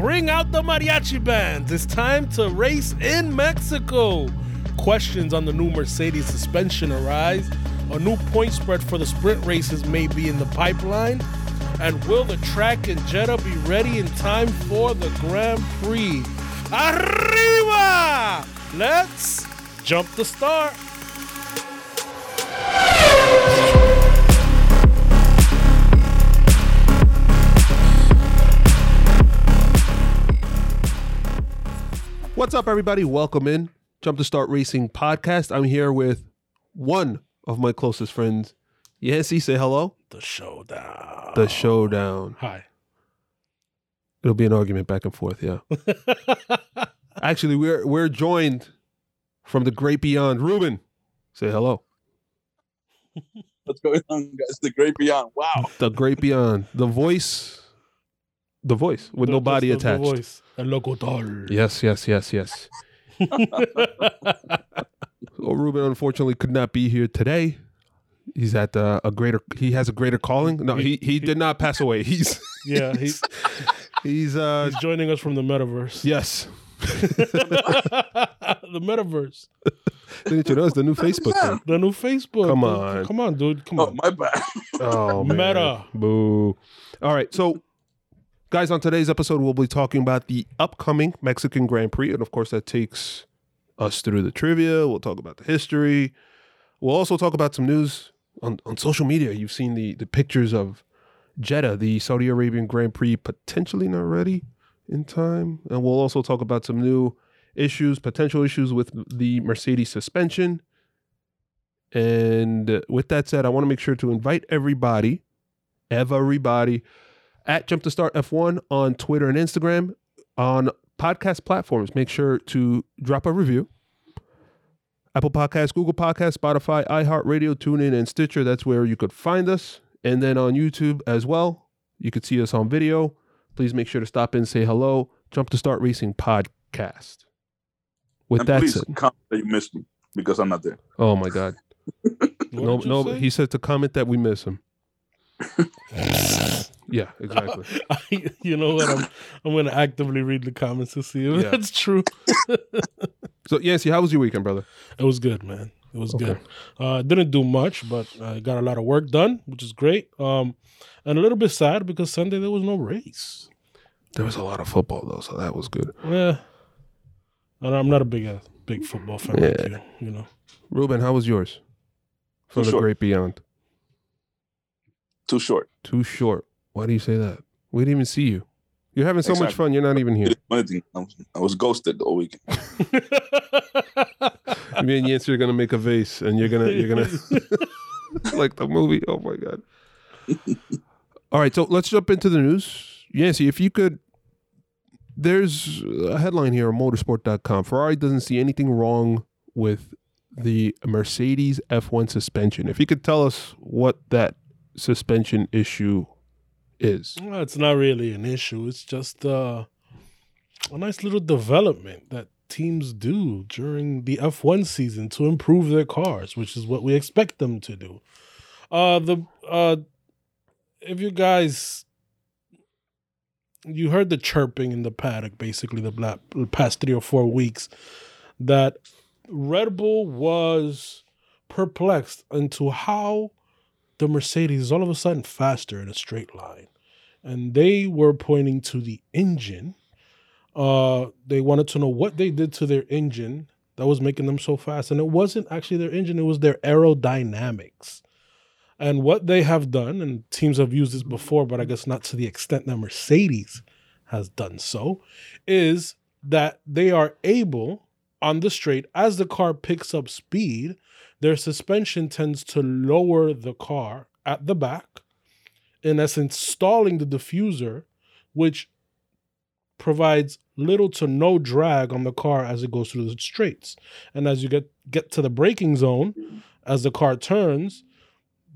Bring out the mariachi bands. It's time to race in Mexico. Questions on the new Mercedes suspension arise. A new point spread for the sprint races may be in the pipeline. And will the track in Jeddah be ready in time for the Grand Prix? Arriba! Let's jump the start. What's up, everybody? Welcome in. Jump to Start Racing podcast. I'm here with one of my closest friends. Yancy, say hello. The showdown. The showdown. Hi. It'll be an argument back and forth, yeah. Actually, we're joined from the great beyond. Ruben, say hello. What's going on, guys? The great beyond. Wow. The great beyond. The voice. The voice with no body attached. The voice. El locutor. Yes. Well, Ruben unfortunately could not be here today. He's at he has a greater calling. No, he did not pass away. He's joining us from the metaverse. Yes. The metaverse. Didn't you notice the new Facebook thing? The new Facebook. Come on, dude. Come on. My bad. Oh, man. Meta. Boo. All right, so. Guys, on today's episode, we'll be talking about the upcoming Mexican Grand Prix. And, of course, that takes us through the trivia. We'll talk about the history. We'll also talk about some news on social media. You've seen the pictures of Jeddah, the Saudi Arabian Grand Prix, potentially not ready in time. And we'll also talk about some new issues, potential issues with the Mercedes suspension. And with that said, I want to make sure to invite everybody, at Jump to Start F1 on Twitter and Instagram, on podcast platforms. Make sure to drop a review. Apple Podcasts, Google Podcasts, Spotify, iHeartRadio, TuneIn, and Stitcher. That's where you could find us. And then on YouTube as well, you could see us on video. Please make sure to stop in, say hello. Jump to Start Racing podcast. With and that please said, comment that you missed me because I'm not there. Oh my God! No. He said to comment that we miss him. Yeah, exactly. You know what? I'm going to actively read the comments to see if that's true. So, Yancy, how was your weekend, brother? It was good, man. It was okay. Good. Didn't do much, but I got a lot of work done, which is great. And a little bit sad because Sunday there was no race. There was a lot of football, though, so that was good. Yeah. And I'm not a big football fan like you know. Ruben, how was yours? From the great beyond. Too short. Why do you say that? We didn't even see you. You're having so much fun. You're not even here. I was ghosted all weekend. Me and Yancy are gonna make a vase, and you're gonna like the movie. Oh my God! All right, so let's jump into the news. Yancy, if you could, there's a headline here on Motorsport.com. Ferrari doesn't see anything wrong with the Mercedes F1 suspension. If you could tell us what that suspension issue is. Well, it's not really an issue. It's just a nice little development that teams do during the F1 season to improve their cars, which is what we expect them to do. If you guys, you heard the chirping in the paddock, basically the past 3 or 4 weeks, that Red Bull was perplexed into how the Mercedes is all of a sudden faster in a straight line. And they were pointing to the engine. They wanted to know what they did to their engine that was making them so fast. And it wasn't actually their engine. It was their aerodynamics. And what they have done, and teams have used this before, but I guess not to the extent that Mercedes has done so, is that they are able, on the straight, as the car picks up speed, their suspension tends to lower the car at the back, in essence, stalling the diffuser, which provides little to no drag on the car as it goes through the straights. And as you get to the braking zone, as the car turns,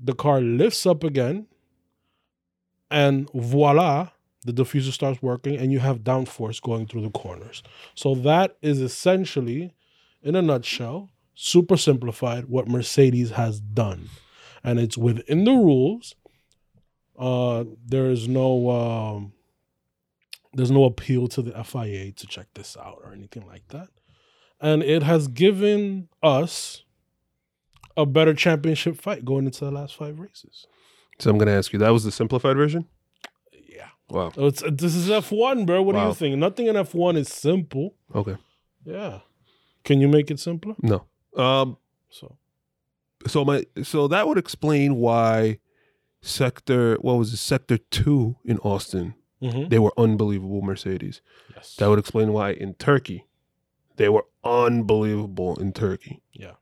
the car lifts up again, and voila, the diffuser starts working, and you have downforce going through the corners. So that is essentially, in a nutshell, super simplified, what Mercedes has done. And it's within the rules. There is no There's no appeal to the FIA to check this out or anything like that. And it has given us a better championship fight going into the last five races. So I'm going to ask you, that was the simplified version? Yeah. Wow. So this is F1, bro. What do you think? Nothing in F1 is simple. Okay. Yeah. Can you make it simpler? No. So that would explain why Sector 2 in Austin, mm-hmm. they were unbelievable Mercedes. Yes. That would explain why in Turkey, they were unbelievable in Turkey. Yeah.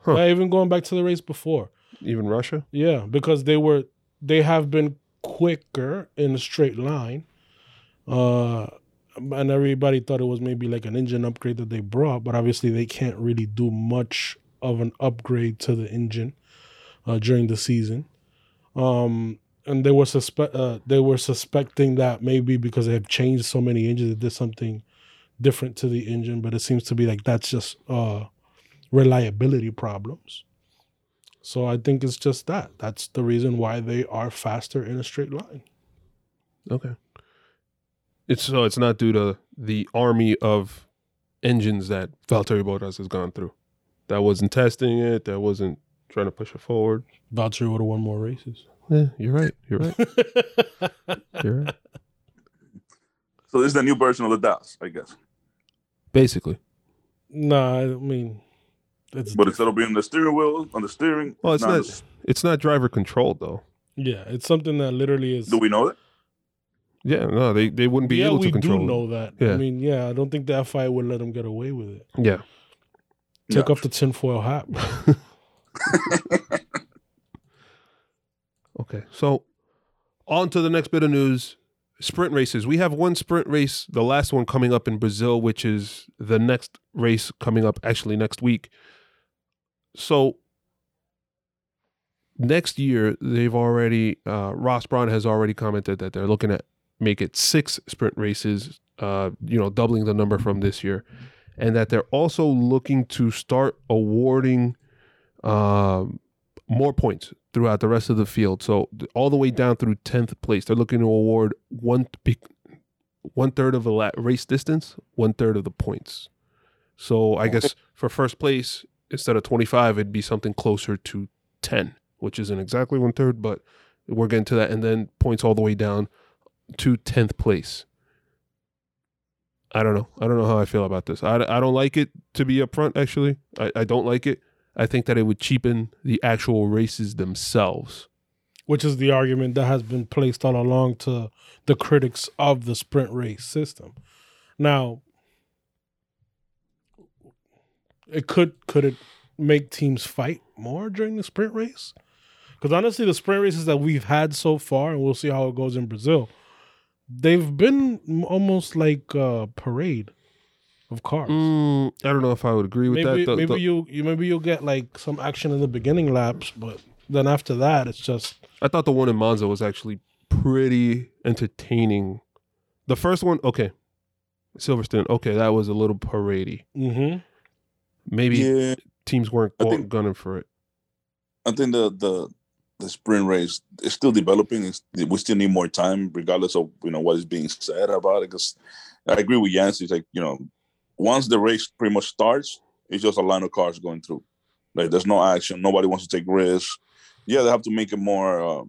Huh. Well, even going back to the race before. Even Russia? Yeah, because they have been quicker in a straight line. And everybody thought it was maybe like an engine upgrade that they brought, but obviously they can't really do much of an upgrade to the engine during the season. And they were suspecting that maybe because they have changed so many engines, it did something different to the engine, but it seems to be like that's just reliability problems. So I think it's just that. That's the reason why they are faster in a straight line. Okay. It's not due to the army of engines that Valtteri Bottas has gone through. That wasn't testing it. That wasn't trying to push it forward. Valtteri would have won more races. Yeah, you're right. You're right. So this is the new version of the DAS, I guess. Basically. Nah, I mean... But instead of being on the steering wheel. Well, it's not driver controlled though. Yeah, it's something that literally is. Do we know that? Yeah, no, they wouldn't be able to control. Yeah, we do know that. Yeah. I mean, I don't think the FIA would let them get away with it. Yeah. Take off the tinfoil hat. Okay, so on to the next bit of news: sprint races. We have one sprint race, the last one coming up in Brazil, which is the next race coming up actually next week. So next year, they've already, Ross Brawn has already commented that they're looking at make it 6 sprint races, doubling the number from this year. And that they're also looking to start awarding more points throughout the rest of the field. So all the way down through 10th place, they're looking to award one third of the race distance, one third of the points. So I guess for first place, instead of 25, it'd be something closer to 10, which isn't exactly one third, but we're getting to that. And then points all the way down to 10th place. I don't know how I feel about this. I don't like it to be up front, actually. I don't like it. I think that it would cheapen the actual races themselves. Which is the argument that has been placed all along to the critics of the sprint race system. Now, Could it make teams fight more during the sprint race? Because honestly, the sprint races that we've had so far, and we'll see how it goes in Brazil, they've been almost like a parade of cars. I don't know if I would agree with that. Maybe you'll get like some action in the beginning laps, but then after that, it's just. I thought the one in Monza was actually pretty entertaining. The first one, okay, Silverstone, okay, that was a little parade-y. Mm-hmm. Maybe teams weren't gunning for it. I think the sprint race is still developing. We still need more time, regardless of what is being said about it. Because I agree with Yancey. It's like once the race pretty much starts, it's just a line of cars going through. Like there's no action. Nobody wants to take risks. Yeah, they have to make it more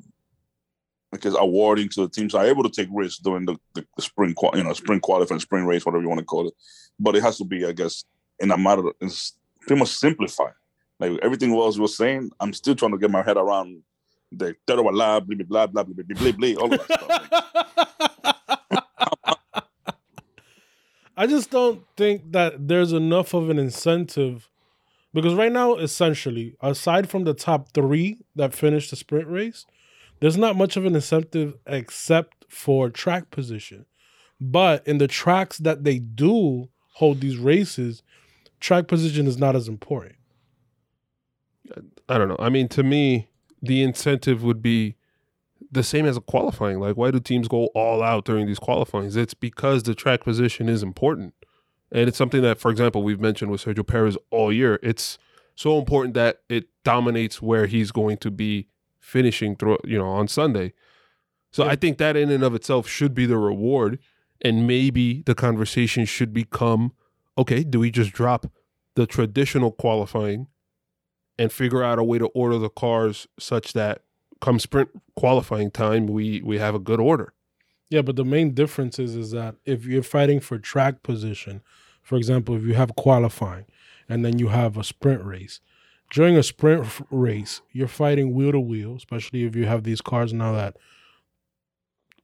because awarding to the teams are able to take risks during the spring, sprint qualifying, sprint race, whatever you want to call it. But it has to be, I guess. And it's pretty much simplified. Like everything else was saying, I'm still trying to get my head around the third of a lab, blah, blah, blah, blah, blah, blah, all of that stuff. I just don't think that there's enough of an incentive because right now, essentially, aside from the top 3 that finished the sprint race, there's not much of an incentive except for track position. But in the tracks that they do hold these races, track position is not as important. I don't know. I mean, to me, the incentive would be the same as a qualifying. Like, why do teams go all out during these qualifyings? It's because the track position is important. And it's something that, for example, we've mentioned with Sergio Perez all year. It's so important that it dominates where he's going to be finishing through, on Sunday. So I think that in and of itself should be the reward. And maybe the conversation should become, okay, do we just drop the traditional qualifying and figure out a way to order the cars such that come sprint qualifying time, we have a good order? Yeah, but the main difference is that if you're fighting for track position, for example, if you have qualifying and then you have a sprint race, during a sprint race, you're fighting wheel to wheel, especially if you have these cars now that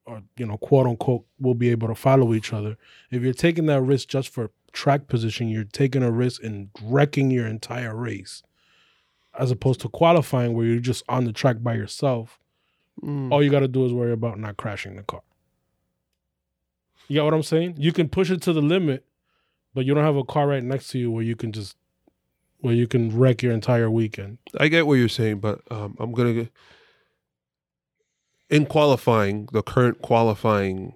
are, you know, quote unquote, will be able to follow each other. If you're taking that risk just for track position, you're taking a risk in wrecking your entire race, as opposed to qualifying where you're just on the track by yourself. All you got to do is worry about not crashing the car. You got what I'm saying? You can push it to the limit, but you don't have a car right next to you where you can just, where you can wreck your entire weekend. I get what you're saying, but I'm going to get... In qualifying, the current qualifying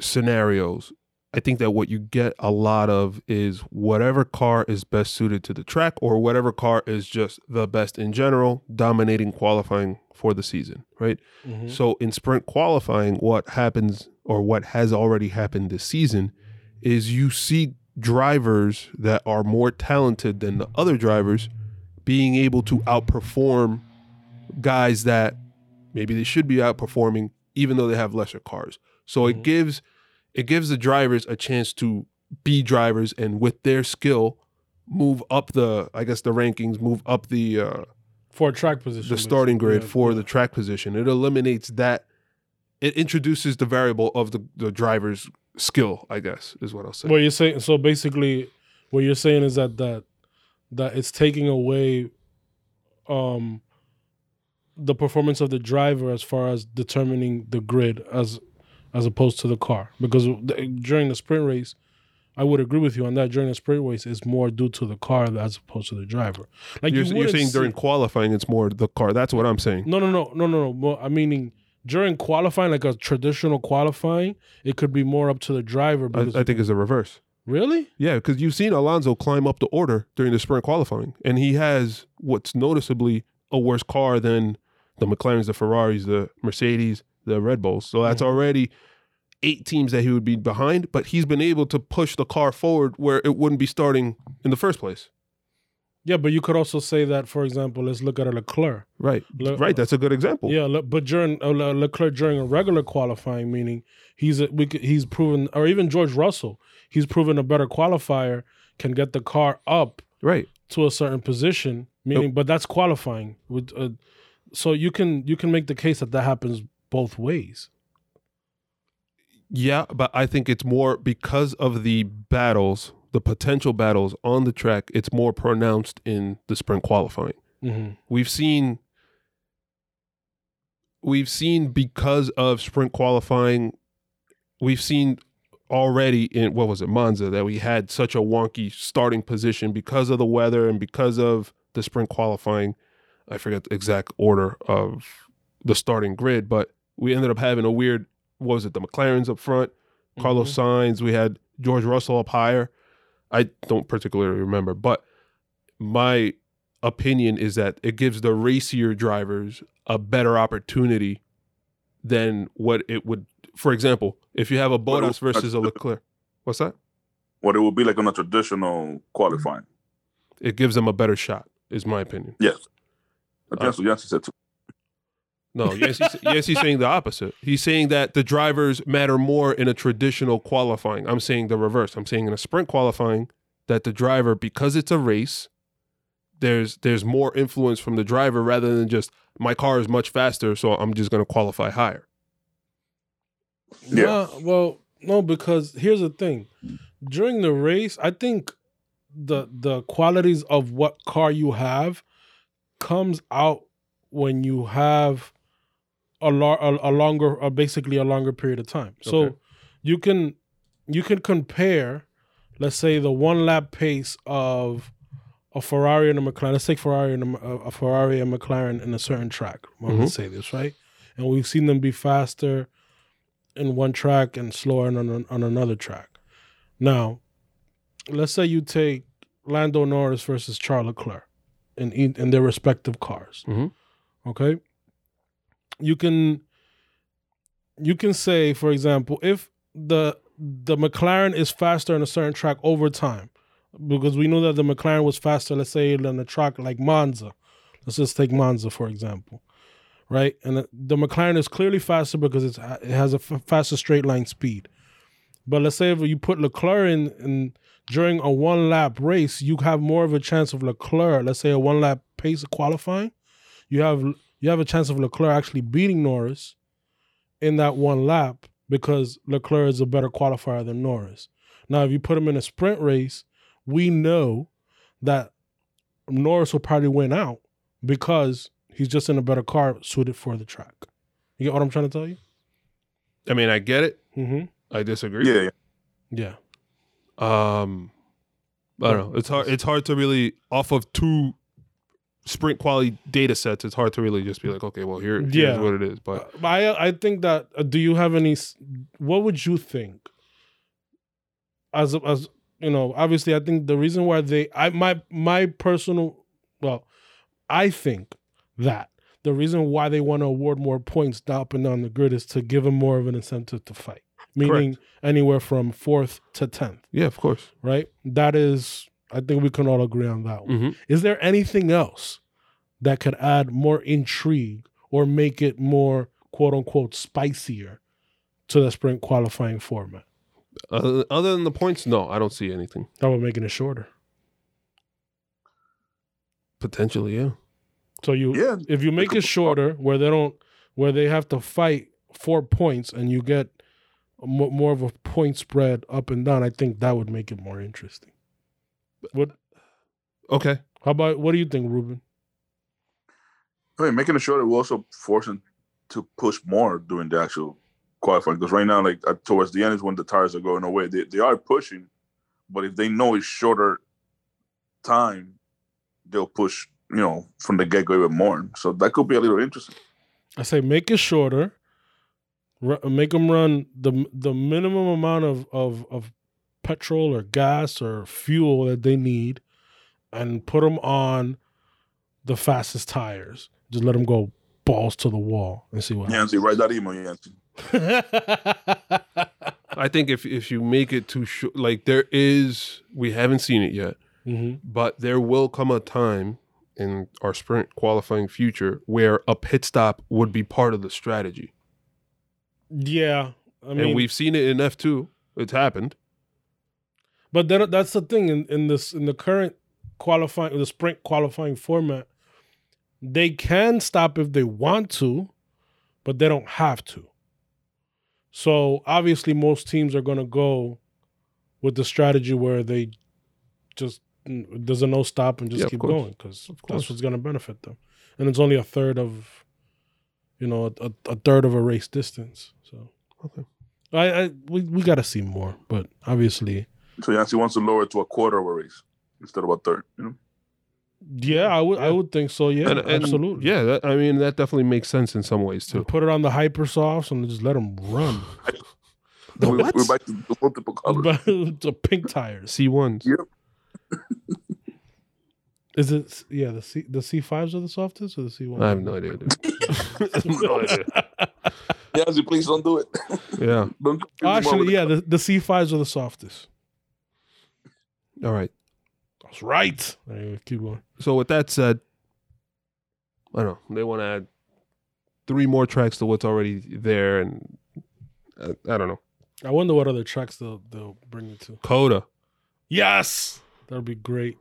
scenarios, I think that what you get a lot of is whatever car is best suited to the track or whatever car is just the best in general, dominating qualifying for the season, right? Mm-hmm. So in sprint qualifying, what happens or what has already happened this season is you see drivers that are more talented than the other drivers being able to outperform guys that maybe they should be outperforming even though they have lesser cars. So mm-hmm. it gives the drivers a chance to be drivers and with their skill move up the, I guess, the rankings, move up the... for a track position. The starting grid for the track position. It eliminates that. It introduces the variable of the driver's skill, I guess, is what I'll say. Well, you're saying, so basically what you're saying is that it's taking away the performance of the driver as far as determining the grid as opposed to the car. Because during the sprint race, I would agree with you on that. During the sprint race, it's more due to the car as opposed to the driver. Like you're saying during qualifying, it's more the car. That's what I'm saying. No. Well, I'm meaning during qualifying, like a traditional qualifying, it could be more up to the driver. Because I think it's the reverse. Really? Yeah, because you've seen Alonso climb up the order during the sprint qualifying, and he has what's noticeably a worse car than the McLarens, the Ferraris, the Mercedes, the Red Bulls. So that's already 8 teams that he would be behind, but he's been able to push the car forward where it wouldn't be starting in the first place. Yeah, but you could also say that, for example, let's look at a Leclerc. Right, right. That's a good example. Yeah, but during Leclerc during a regular qualifying, meaning he's proven, or even George Russell, he's proven a better qualifier can get the car up right to a certain position. Meaning, but that's qualifying. With so you can make the case that happens both ways. Yeah, but I think it's more because of the battles. The potential battles on the track, it's more pronounced in the sprint qualifying. Mm-hmm. We've seen because of sprint qualifying, we've seen already in, what was it, Monza, that we had such a wonky starting position because of the weather and because of the sprint qualifying. I forget the exact order of the starting grid, but we ended up having a weird, what was it, the McLarens up front, Carlos Sainz, we had George Russell up higher. I don't particularly remember, but my opinion is that it gives the racier drivers a better opportunity than what it would, for example, if you have a Bottas versus a Leclerc. What's that? What it would be like on a traditional qualifying. It gives them a better shot, is my opinion. Yes. That's what Yancey said too. No, Yancey's saying the opposite. He's saying that the drivers matter more in a traditional qualifying. I'm saying the reverse. I'm saying in a sprint qualifying that the driver, because it's a race, there's more influence from the driver rather than just my car is much faster, so I'm just going to qualify higher. Yeah. Well, no, because here's the thing. During the race, I think the qualities of what car you have comes out when you have a longer period of time. So you can compare, let's say, the one lap pace of a Ferrari and a McLaren. Let's take a Ferrari and McLaren in a certain track. I'm going to say this, right? And we've seen them be faster in one track and slower on another track. Now, let's say you take Lando Norris versus Charles Leclerc in their respective cars. Okay? You can you can say, for example, if the McLaren is faster in a certain track over time, because we knew that the McLaren was faster, let's say, than a track like Monza. Let's just take Monza, for example, right? And the McLaren is clearly faster because it has a faster straight line speed. But let's say if you put Leclerc in during a one-lap race, you have more of a chance of Leclerc, let's say a one-lap pace of qualifying. You have a chance of Leclerc actually beating Norris in that one lap because Leclerc is a better qualifier than Norris. Now, if you put him in a sprint race, we know that Norris will probably win out because he's just in a better car suited for the track. You get what I'm trying to tell you? I mean, I get it. Mm-hmm. I disagree. Yeah. I don't know. It's hard to really, off of two sprint quality data sets, it's hard to really just be like, okay, well, here's what it is. But I think that, do you have any, what would you think? As you know, obviously, I think the reason why I think that the reason why they want to award more points up and down the grid is to give them more of an incentive to fight. Meaning correct. Anywhere from 4th to 10th. Yeah, of course. Right? That is, I think we can all agree on that one. Mm-hmm. Is there anything else that could add more intrigue or make it more, quote unquote, spicier to the sprint qualifying format? Other than the points, no, I don't see anything. How about making it shorter? Potentially, yeah. So if you make it shorter, where they have to fight 4 points and you get more of a point spread up and down, I think that would make it more interesting. What? Okay. How about, what do you think, Ruben? I mean, making it shorter will also force them to push more during the actual qualifying. Because right now, like towards the end is when the tires are going away. They are pushing, but if they know it's shorter time, they'll push, you know, from the get-go even more. So that could be a little interesting. I say make it shorter. Make them run the minimum amount of petrol or gas or fuel that they need, and put them on the fastest tires. Just let them go balls to the wall and see what happens. Yancy, write that email, Yancy. I think if you make it too short, like there is, we haven't seen it yet, mm-hmm. but there will come a time in our sprint qualifying future where a pit stop would be part of the strategy. Yeah, I mean, and we've seen it in F2. It's happened. But then that's the thing in the current qualifying, the sprint qualifying format, they can stop if they want to, but they don't have to. So obviously, most teams are going to go with the strategy where they just there's a no stop and just keep going because that's what's going to benefit them, and it's only a third of. You know, a third of a race distance. So, okay, we got to see more, but obviously. So Yancy wants to lower it to a quarter of a race instead of a third. You know? Yeah, I would think so. Yeah, and absolutely. Yeah, that definitely makes sense in some ways too. You put it on the hypersofts and just let them run. We're back to multiple colors. To pink tires, C1s. Yep. Is it, yeah, the C5s are the softest or the C1s? I have no idea, dude. No idea. Yazzie, please don't do it. Yeah. Actually, yeah, the C5s are the softest. All right. That's right. Anyway, keep going. So with that said, I don't know. They want to add 3 more tracks to what's already there, and I don't know. I wonder what other tracks they'll bring you to. COTA. Yes! That would be great.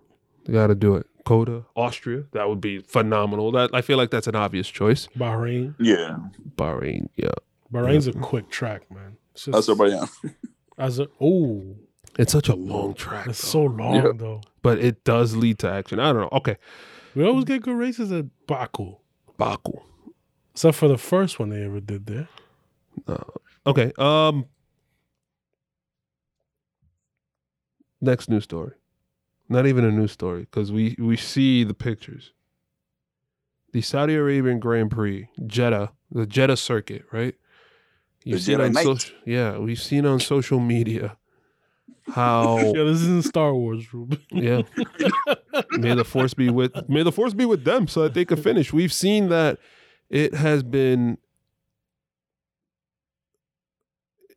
They got to do it. COTA, Austria, that would be phenomenal. That I feel like that's an obvious choice. Bahrain. Yeah. Bahrain, yeah. Bahrain's a quick track, man. Azerbaijan. It's such a long track. It's so long, though. But it does lead to action. I don't know. Okay. We always get good races at Baku. Except for the first one they ever did there. No. Okay. Next news story. Not even a news story, because we see the pictures. The Saudi Arabian Grand Prix, Jeddah, the Jeddah circuit, right? We've seen on social media how this isn't Star Wars, Ruben. Yeah. May the force be with them so that they can finish. We've seen that it has been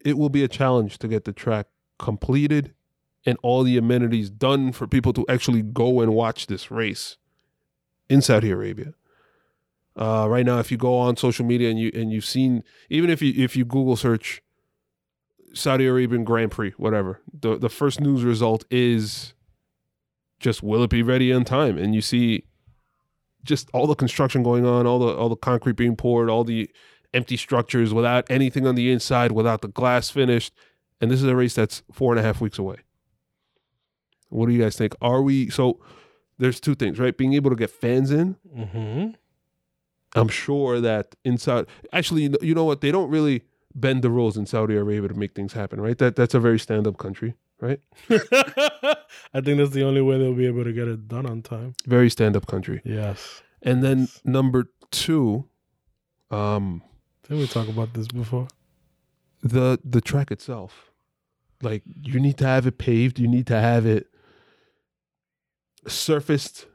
it will be a challenge to get the track completed and all the amenities done for people to actually go and watch this race in Saudi Arabia. Right now, if you go on social media and you've seen, even if you Google search Saudi Arabian Grand Prix, whatever, the first news result is just, will it be ready in time? And you see just all the construction going on, all the concrete being poured, all the empty structures without anything on the inside, without the glass finished. And this is a race that's 4.5 weeks away. What do you guys think? So there's two things, right? Being able to get fans in. Mm-hmm. I'm sure that in Saudi, actually, you know what? They don't really bend the rules in Saudi Arabia to make things happen, right? That's a very stand-up country, right? I think that's the only way they'll be able to get it done on time. Very stand-up country. Yes. And then number two, did we talk about this before? The track itself. Like, you need to have it paved. You need to have it surfaced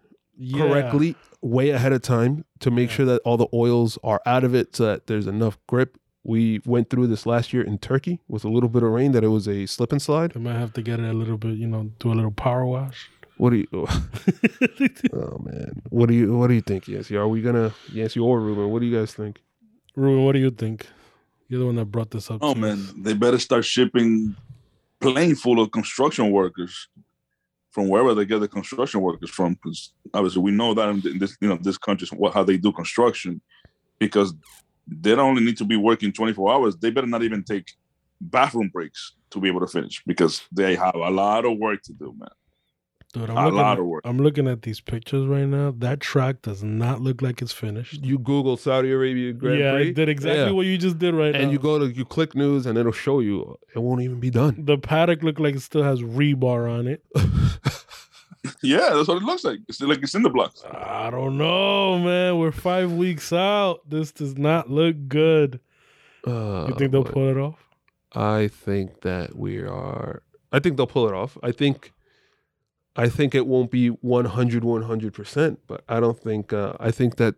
correctly way ahead of time to make sure that all the oils are out of it so that there's enough grip. We went through this last year in Turkey with a little bit of rain that it was a slip and slide. They might have to get it a little bit, do a little power wash. Oh, man. What do you think, Yancy? Are we going to, Yancy or Ruben, what do you guys think? Ruben, what do you think? You're the one that brought this up. Oh, man, they better start shipping plane full of construction workers from wherever they get the construction workers from, because obviously we know that in this, this country, how they do construction, because they don't only need to be working 24 hours. They better not even take bathroom breaks to be able to finish, because they have a lot of work to do, man. Dude, I'm looking at these pictures right now. That track does not look like it's finished. You Google Saudi Arabia Grand Prix. Yeah, it did exactly what you just did right now. And you click news, and it'll show you. It won't even be done. The paddock look like it still has rebar on it. Yeah, that's what it looks like. It's like it's in the blocks. I don't know, man. We're 5 weeks out. This does not look good. You think they'll pull it off? I think they'll pull it off. I think it won't be 100%, but I don't think, I think that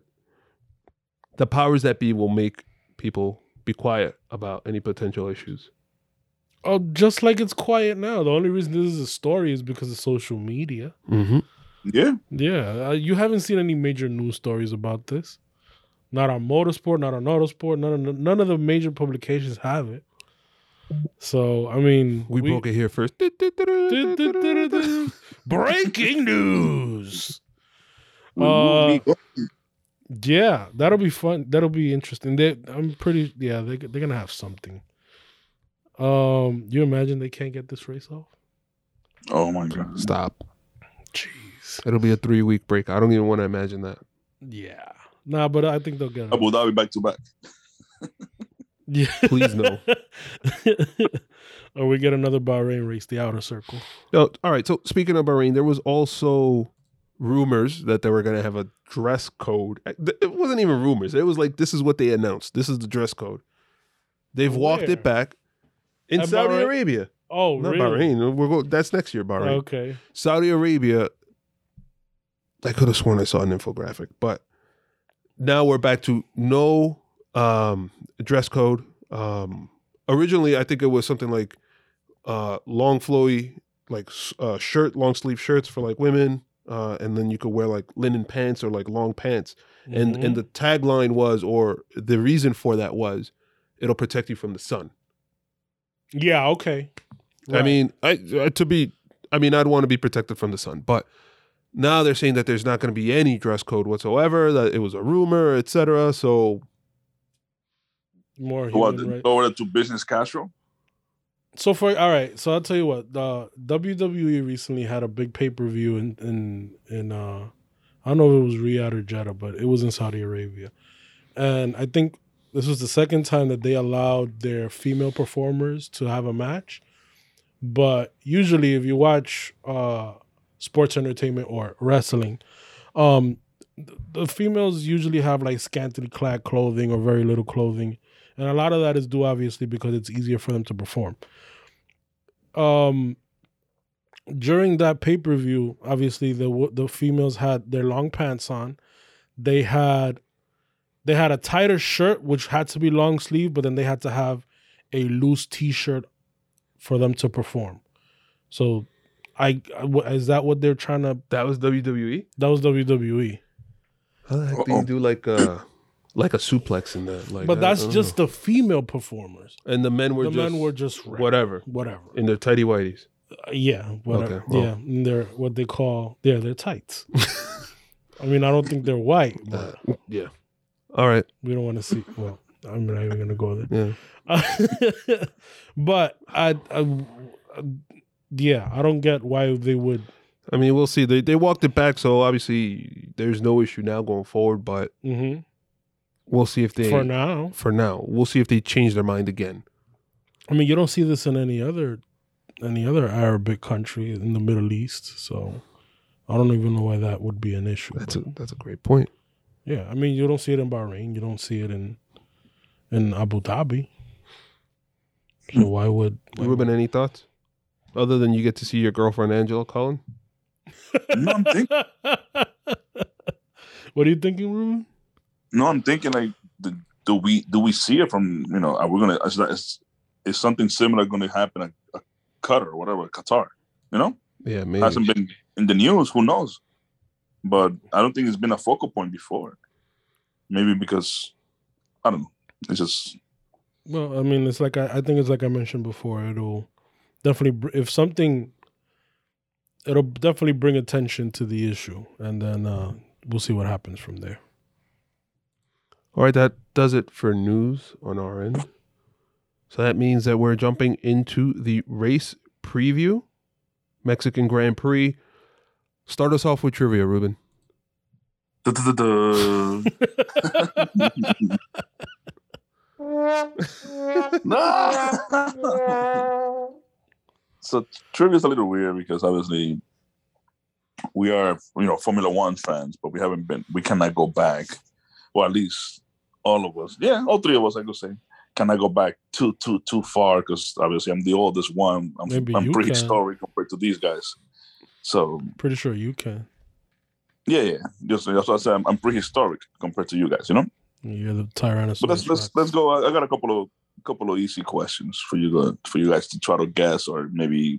the powers that be will make people be quiet about any potential issues. Oh, just like it's quiet now. The only reason this is a story is because of social media. Mm-hmm. Yeah. Yeah. You haven't seen any major news stories about this. Not on Motorsport, not on Autosport. None of the major publications have it. So, I mean... We broke it here first. Breaking news! Yeah, that'll be fun. That'll be interesting. They're going to have something. You imagine they can't get this race off? Oh, my God. Stop. Jeez. It'll be a 3-week break. I don't even want to imagine that. Yeah. Nah, but I think they'll get it. Abu Dhabi back to back. Yeah. Please no. Or we get another Bahrain race, the outer circle. No, all right. So speaking of Bahrain, there was also rumors that they were going to have a dress code. It wasn't even rumors. It was like, this is what they announced. This is the dress code. They've walked it back in At Saudi Bahrain? Arabia. Oh, not really? Bahrain. That's next year, Bahrain. Okay. Saudi Arabia. I could have sworn I saw an infographic, but now we're back to no. Dress code. Originally, I think it was something like long flowy, like long sleeve shirts for like women, and then you could wear like linen pants or like long pants. Mm-hmm. And the tagline was, or the reason for that was, it'll protect you from the sun. Yeah. Okay. Right. I mean, I'd want to be protected from the sun, but now they're saying that there's not going to be any dress code whatsoever. That it was a rumor, etc. So. More human, go right? To business Castro. So I'll tell you what. WWE recently had a big pay-per-view in I don't know if it was Riyadh or Jeddah, but it was in Saudi Arabia. And I think this was the second time that they allowed their female performers to have a match. But usually if you watch sports entertainment or wrestling, the females usually have like scantily clad clothing or very little clothing. And a lot of that is due, obviously, because it's easier for them to perform. During that pay-per-view, obviously, the females had their long pants on. They had a tighter shirt, which had to be long sleeve, but then they had to have a loose T-shirt for them to perform. So, is that what they're trying to? That was WWE. That was WWE. How the heck do you do like a suplex in that? Like, but that's just the female performers, and the men were just whatever in their tighty whities. Yeah, whatever. Okay, well. Yeah, and they're what they call they're tights. I mean, I don't think they're white. But yeah. All right. We don't want to see. Well, I'm not even going to go there. Yeah. But I don't get why they would. I mean, we'll see. They walked it back, so obviously there's no issue now going forward. But we'll see if they for now we'll see if they change their mind again. I mean, you don't see this in any other Arabic country in the Middle East, so I don't even know why that would be an issue. That's a great point. Yeah, I mean, you don't see it in Bahrain. You don't see it in Abu Dhabi. So why would... Ruben, any thoughts? Other than you get to see your girlfriend, Angela, Colin? No, I'm thinking... What are you thinking, Ruben? No, I'm thinking, like, do we see it from, you know, are we going to... Is something similar going to happen at Qatar or whatever, Qatar, you know? Yeah, maybe. Hasn't been in the news, who knows? But I don't think it's been a focal point before. Maybe because, I don't know, it's just... Well, I mean, it's like, I think it's like I mentioned before, it'll definitely, if something, it'll definitely bring attention to the issue, and then we'll see what happens from there. All right, that does it for news on our end. So that means that we're jumping into the race preview, Mexican Grand Prix. Start us off with trivia, Ruben. No! So trivia is a little weird because obviously we are, you know, Formula One fans, but we cannot go back, or at least all of us. Yeah, all three of us, I could say, cannot go back too far because obviously I'm the oldest one. I'm prehistoric compared to these guys. So pretty sure you can. Yeah. Just that's why I said I'm prehistoric compared to you guys. You know. You're the Tyrannosaurus. But let's go. I got a couple of easy questions for you guys to try to guess, or maybe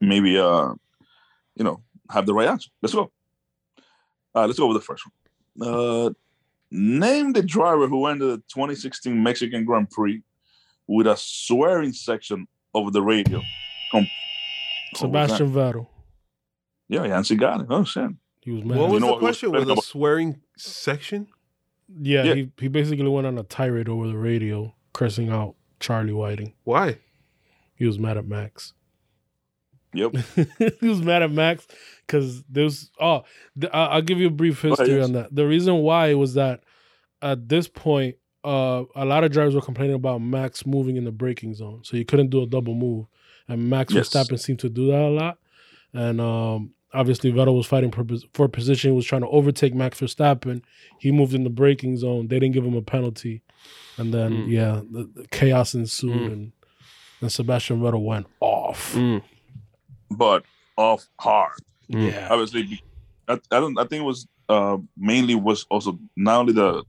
you know, have the right answer. Let's go. Let's go with the first one. Name the driver who entered the 2016 Mexican Grand Prix with a swearing section over the radio. Sebastian Vettel. Yeah, Yancy got it. Oh shit. He was mad. What was the question? Was a swearing section? Yeah. He basically went on a tirade over the radio, cursing out Charlie Whiting. Why? He was mad at Max. Yep. He was mad at Max because there's... I'll give you a brief history on that. The reason why was that at this point, a lot of drivers were complaining about Max moving in the braking zone, so you couldn't do a double move. And Max Verstappen seemed to do that a lot. And... obviously, Vettel was fighting for position. He was trying to overtake Max Verstappen. He moved in the braking zone. They didn't give him a penalty. And then, the chaos ensued. And Sebastian Vettel went off. But off hard. Yeah. Obviously, I think it was mainly was also not only the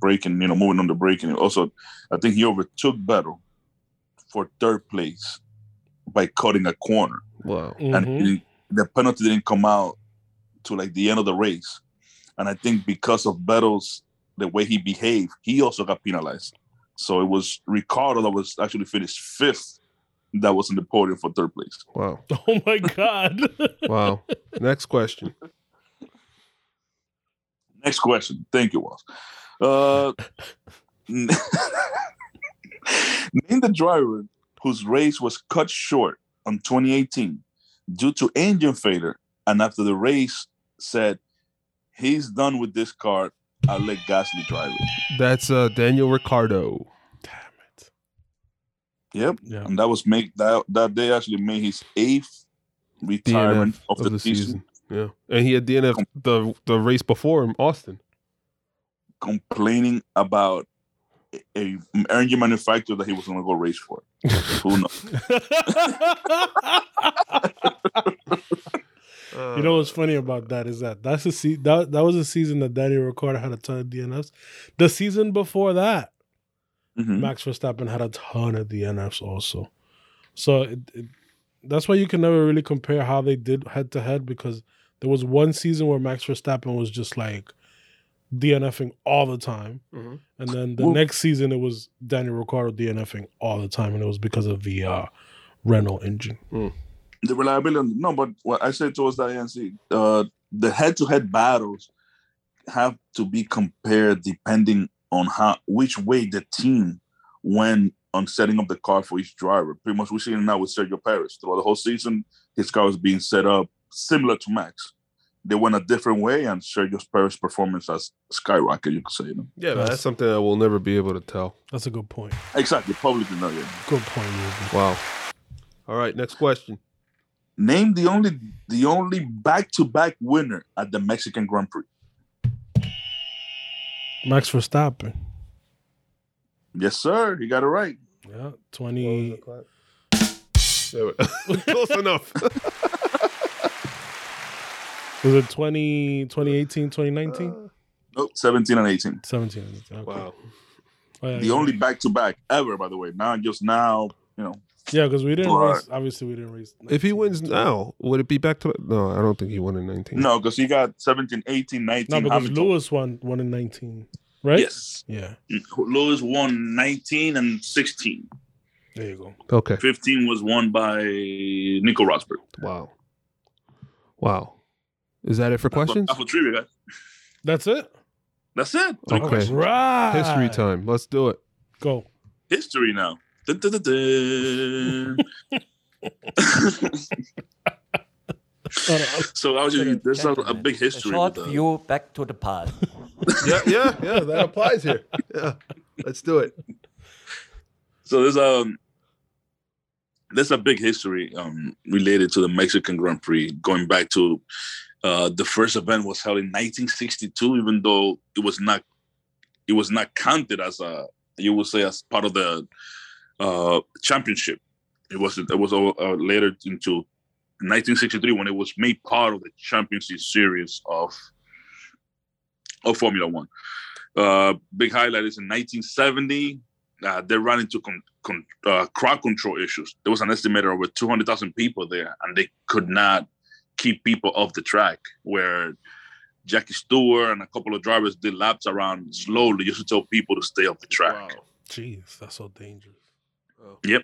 braking, you know, moving on the braking. Also, I think he overtook Vettel for third place by cutting a corner. Wow. Mm-hmm. And the penalty didn't come out to like the end of the race. And I think because of Vettel's, the way he behaved, he also got penalized. So it was Ricciardo that was actually finished fifth that was in the podium for third place. Wow. Oh my God. Wow. Next question. Next question. Thank you, Walsh. Name the driver whose race was cut short in 2018 due to engine failure, and after the race said, he's done with this car, I'll let Gasly drive it. That's Daniel Ricciardo. Damn it. Yep. Yeah. And that was that day actually made his eighth retirement of the season. Yeah. And he had DNF the race before him, Austin. Complaining about a engine manufacturer that he was going to go race for. Who knows? You know what's funny about that is that was a season that Daniel Ricciardo had a ton of DNFs. The season before that, Mm-hmm. Max Verstappen had a ton of DNFs also. So that's why you can never really compare how they did head-to-head, because there was one season where Max Verstappen was just like DNFing all the time. Mm-hmm. And then the next season, it was Daniel Ricciardo DNFing all the time, and it was because of the Renault engine. Mm. The reliability. No, but what I said towards the ANC, the head-to-head battles have to be compared depending on which way the team went on setting up the car for each driver. Pretty much we're seeing it now with Sergio Perez. Throughout the whole season, his car was being set up similar to Max. They went a different way, and Sergio Perez's performance has skyrocketed, you could say. You know? Yeah, that's something that we'll never be able to tell. That's a good point. Exactly. Publicly not yet. Good point. Ruben. Wow. All right, next question. Name the only back-to-back winner at the Mexican Grand Prix. Max Verstappen. Yes, sir. You got it right. Yeah, 20. Close enough. Was it 2018, 2019? Nope, 17 and 18. 17 and 18. Okay. Wow. Oh, yeah, the only back-to-back ever, by the way. Now, you know. Yeah, because we didn't race. Obviously, we didn't race. If he wins now, would it be back to? No, I don't think he won in 19. No, because he got 17, 18, 19. No, because Hamilton. Lewis won in 19, right? Yes. Yeah. Lewis won 19 and 16. There you go. Okay. 15 was won by Nico Rosberg. Wow. Is that it for questions? That's for trivia, guys. That's it. Okay. Right. History time. Let's do it. Go. History now. So obviously, there's a big history. A short view back to the past. yeah, that applies here. Yeah, let's do it. So there's a big history related to the Mexican Grand Prix, going back to the first event was held in 1962, even though it was not counted as as part of the championship. It was later into 1963 when it was made part of the championship series of Formula One. Big highlight is in 1970. They ran into crowd control issues. There was an estimated over 200,000 people there, and they could not keep people off the track. Where Jackie Stewart and a couple of drivers did laps around slowly just to tell people to stay off the track. Wow, jeez, that's so dangerous. Oh. Yep.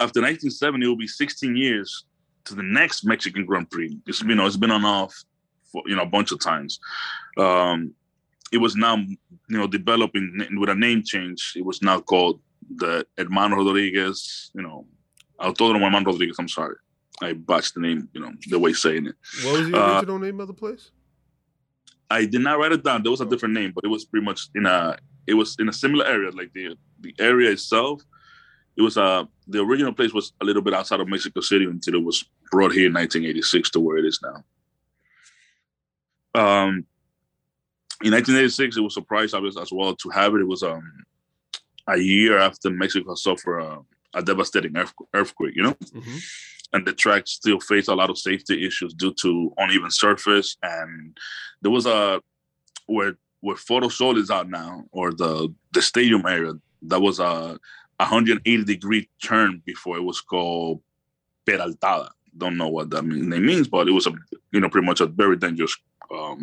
After 1970, it will be 16 years to the next Mexican Grand Prix. It's been on off for a bunch of times. It was now developing with a name change. It was now called the Hermano Rodriguez. Autódromo Hermano Rodriguez. I'm sorry, I botched the name. The way saying it. What was the original name of the place? I did not write it down. There was a different name, but it was pretty much It was in a similar area, like the area itself. It was the original place was a little bit outside of Mexico City until it was brought here in 1986 to where it is now. In 1986, it was a surprise, obviously, as well to have it. It was a year after Mexico suffered a devastating earthquake, mm-hmm. And the track still faced a lot of safety issues due to uneven surface, and there was where Photosol is out now, or the stadium area, that was a 180-degree turn before it was called Peraltada. Don't know what that name means, but it was pretty much a very dangerous, part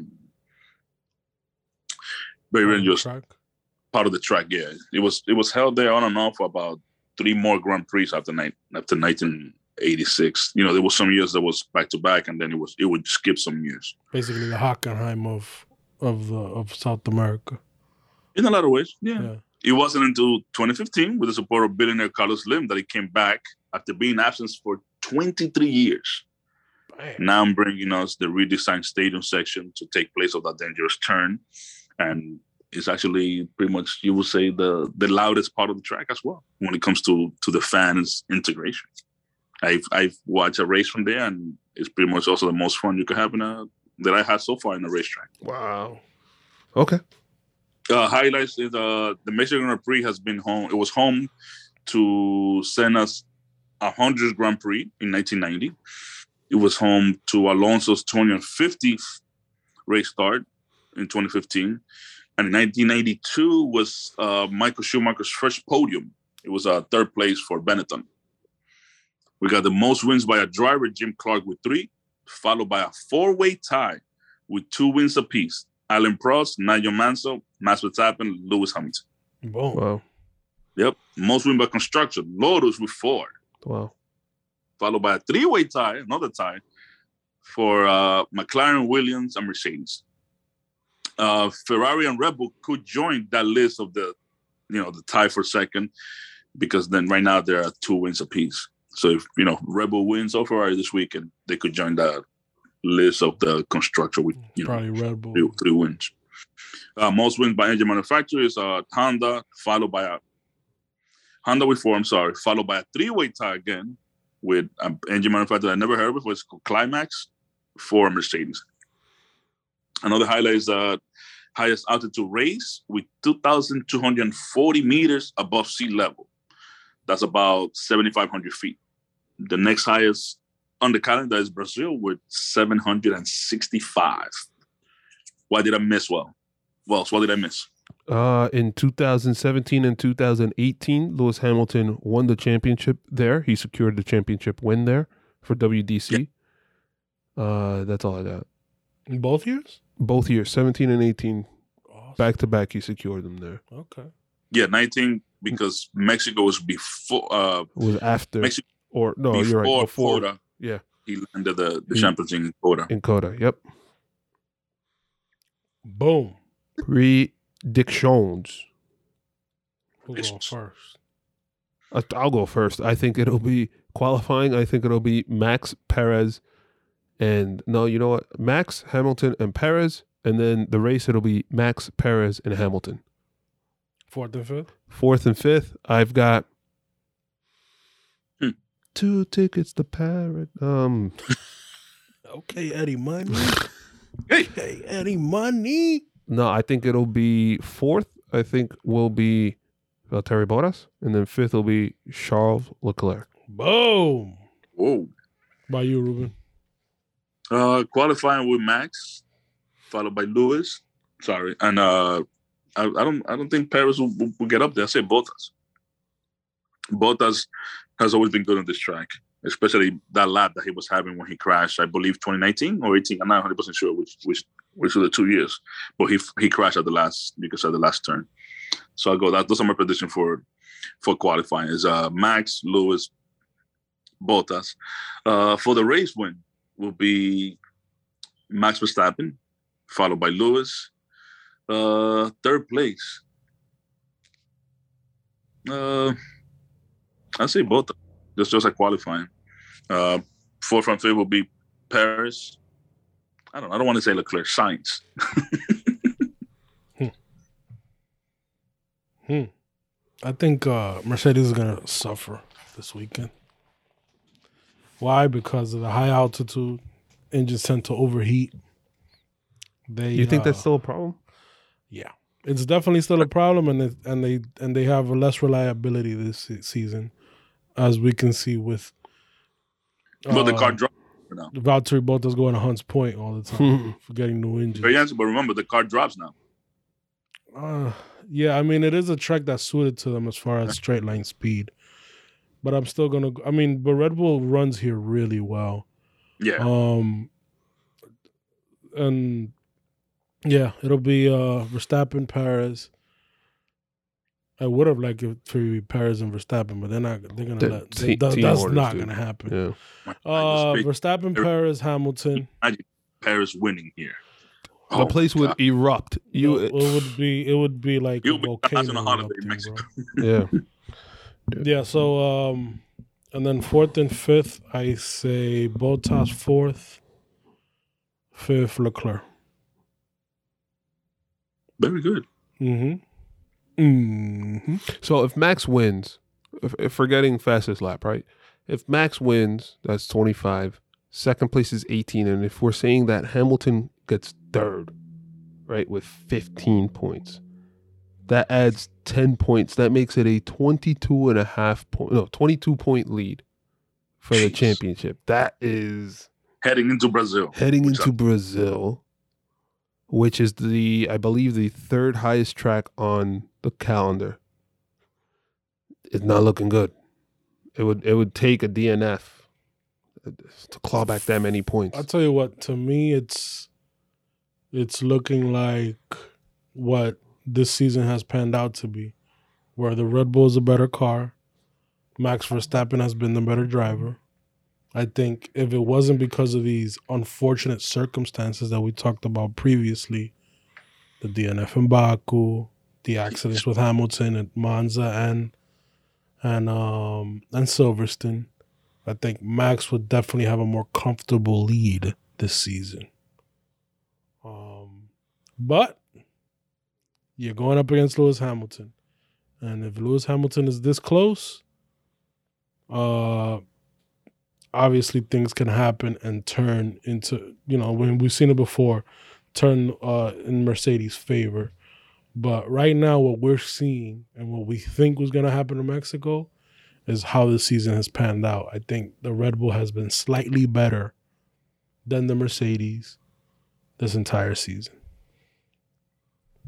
of the track. Yeah, it was held there on and off for about three more Grand Prix after 1986. There was some years that was back to back, and then it would skip some years. Basically, the Hockenheim of South America. In a lot of ways, yeah. It wasn't until 2015, with the support of billionaire Carlos Slim, that he came back after being absent for 23 years. Bam. Now I'm bringing us the redesigned stadium section to take place of that dangerous turn. And it's actually pretty much, you would say, the loudest part of the track as well, when it comes to the fans' integration. I've watched a race from there, and it's pretty much also the most fun you could have in that I had so far in the racetrack. Wow. Okay. Highlights is the Mexican Grand Prix has been home. It was home to Senna's 100th Grand Prix in 1990. It was home to Alonso's 250th race start in 2015. And in 1992 was Michael Schumacher's first podium. It was third place for Benetton. We got the most wins by a driver, Jim Clark, with 3, followed by a 4-way tie with 2 wins apiece. Alan Prost, Nigel Mansell, Max Verstappen, Lewis Hamilton. Whoa. Wow. Yep. Most win by construction, Lotus with 4. Wow. Followed by a 3-way tie, another tie, for McLaren, Williams, and Mercedes. Ferrari and Red Bull could join that list of the tie for second, because then right now there are 2 wins apiece. So if Red Bull wins over Ferrari this weekend, they could join that list of the constructor with probably Red Bull 3 wins. Most wins by engine manufacturers are Honda, followed by Honda with 4. Followed by a 3-way tie again with an engine manufacturer I never heard of before. It's called Climax for Mercedes. Another highlight is the highest altitude race with 2,240 meters above sea level. That's about 7,500 feet. The next highest on the calendar is Brazil with 765. Why did I miss, Wells, what did I miss? In 2017 and 2018, Lewis Hamilton won the championship there. He secured the championship win there for WDC. Yeah. That's all I got. Both years? Both years, 17 and 18. Awesome. Back to back, he secured them there. Okay. Yeah, 19 because Mexico was before. It was after. You're right. Before COTA. Yeah. He landed the Champions League in COTA. In COTA, yep. Boom. Predictions. Who goes first? I'll go first. I think it'll be qualifying. I think it'll be Max, Perez, and no, you know what? Max, Hamilton, and Perez. And then the race, it'll be Max, Perez, and Hamilton. Fourth and fifth. I've got 2 tickets to Paris. Okay, Eddie Money. Hey, Eddie Money. No, I think it'll be fourth. I think will be Valtteri Bottas. And then fifth will be Charles Leclerc. Boom. Whoa. By you, Ruben. Qualifying with Max, followed by Lewis. Sorry, and I don't think Perez will get up there. I say Bottas. Bottas has always been good on this track, especially that lap that he was having when he crashed. I believe 2019 or 18. I'm not 100% sure which of the 2 years, but he crashed at the last turn. So I go that. Those are my predictions for qualifying. Is Max, Lewis, Bottas for the race win. Will be Max Verstappen, followed by Lewis. Third place. I say both. Just like qualifying. Fourth and fifth will be Paris. I don't want to say Leclerc. Sainz. I think Mercedes is gonna suffer this weekend. Why? Because of the high altitude, engines tend to overheat. You think that's still a problem? Yeah, it's definitely still a problem, and they have less reliability this season, as we can see with. But the car dropped. Now. Valtteri Bottas going to Hunt's Point all the time, for getting new engines. But remember, the car drops now. Yeah, I mean, it is a track that's suited to them as far as straight line speed. But I'm still going to... I mean, but Red Bull runs here really well. Yeah. And, yeah, it'll be Verstappen, Perez. I would have liked it to be Perez and Verstappen, but they're going to let... That's not going to happen. Yeah. Verstappen, Perez, Hamilton. Perez winning here. The place would erupt. It would be like a volcano. On holiday in Mexico. Yeah. Yeah, so, and then fourth and fifth, I say Bottas fourth, fifth Leclerc. Very good. Mm-hmm. Mm-hmm. So if Max wins, if forgetting fastest lap, right? If Max wins, that's 25. Second place is 18. And if we're saying that Hamilton gets third, right, with 15 points. That adds 10 points. That makes it a 22-point lead for the championship. That is... Heading into Brazil. which is I believe the third highest track on the calendar. It's not looking good. It would take a DNF to claw back that many points. I'll tell you what, to me it's looking like what this season has panned out to be, where the Red Bull is a better car. Max Verstappen has been the better driver. I think if it wasn't because of these unfortunate circumstances that we talked about previously, the DNF in Baku, the accidents with Hamilton at Monza and Silverstone, I think Max would definitely have a more comfortable lead this season. But you're going up against Lewis Hamilton, and if Lewis Hamilton is this close, obviously things can happen and turn into, when we've seen it before, turn in Mercedes' favor. But right now, what we're seeing and what we think was going to happen in Mexico is how the season has panned out. I think the Red Bull has been slightly better than the Mercedes this entire season.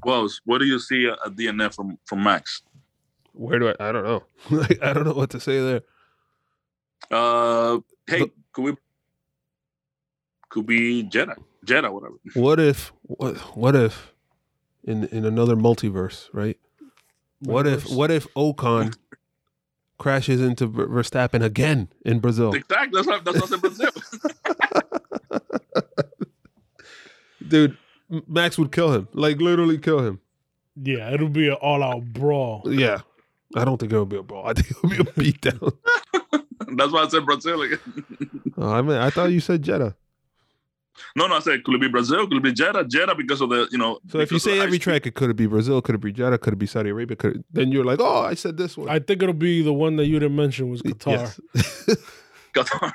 Wells, what do you see at DNF from Max? I don't know. I don't know what to say there. Could be Jeddah, whatever. What if in another multiverse, right? What if Ocon crashes into Verstappen again in Brazil? Exactly. That's not in Brazil. Dude, Max would kill him. Like, literally kill him. Yeah, it'll be an all-out brawl. Yeah. I don't think it'll be a brawl. I think it'll be a beatdown. That's why I said Brazil again. I thought you said Jeddah. No, I said, could it be Brazil? Could it be Jeddah? Jeddah because of the. So if you say every track, it could be Brazil, could it be Jeddah, could it be Saudi Arabia, then you're like, oh, I said this one. I think it'll be the one that you didn't mention was Qatar. Yes. Qatar.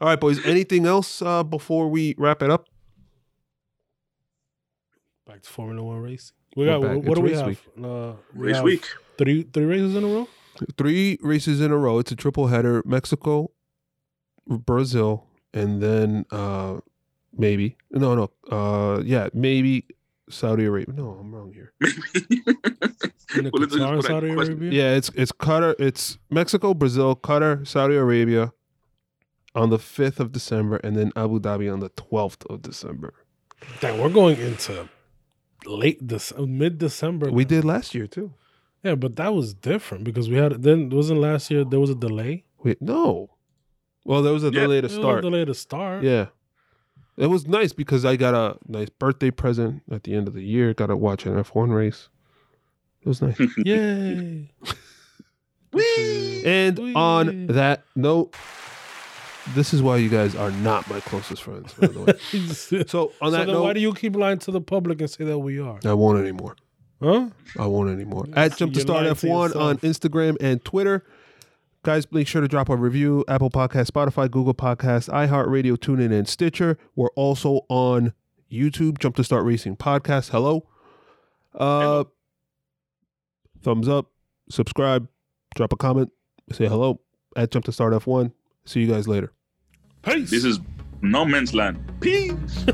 All right, boys. Anything else before we wrap it up? Back to Formula One racing. What do we have? Week. We race have week. Three races in a row? Three races in a row. It's a triple header: Mexico, Brazil, and then maybe Saudi Arabia. No, I'm wrong here. Qatar, Saudi Arabia? Yeah, it's Qatar. It's Mexico, Brazil, Qatar, Saudi Arabia on the 5th of December, and then Abu Dhabi on the 12th of December. Dang, we're going into mid-December. We did last year too. Yeah, but that was different because we had. Then wasn't last year there was a delay? Wait, no. Well, there was a delay to start. Yeah, it was nice because I got a nice birthday present at the end of the year. Got to watch an F1 race. It was nice. Yay! Whee! And Whee! On that note. This is why you guys are not my closest friends, by the way. So on that note, why do you keep lying to the public and say that we are? I won't anymore. Huh? I won't anymore. At Jump to Start F1 on Instagram and Twitter. Guys, make sure to drop a review. Apple Podcasts, Spotify, Google Podcasts, iHeartRadio, TuneIn, and Stitcher. We're also on YouTube, Jump to Start Racing Podcast. Hello. Thumbs up. Subscribe. Drop a comment. Say hello. At Jump to Start F1. See you guys later. Peace. This is no man's land. Peace.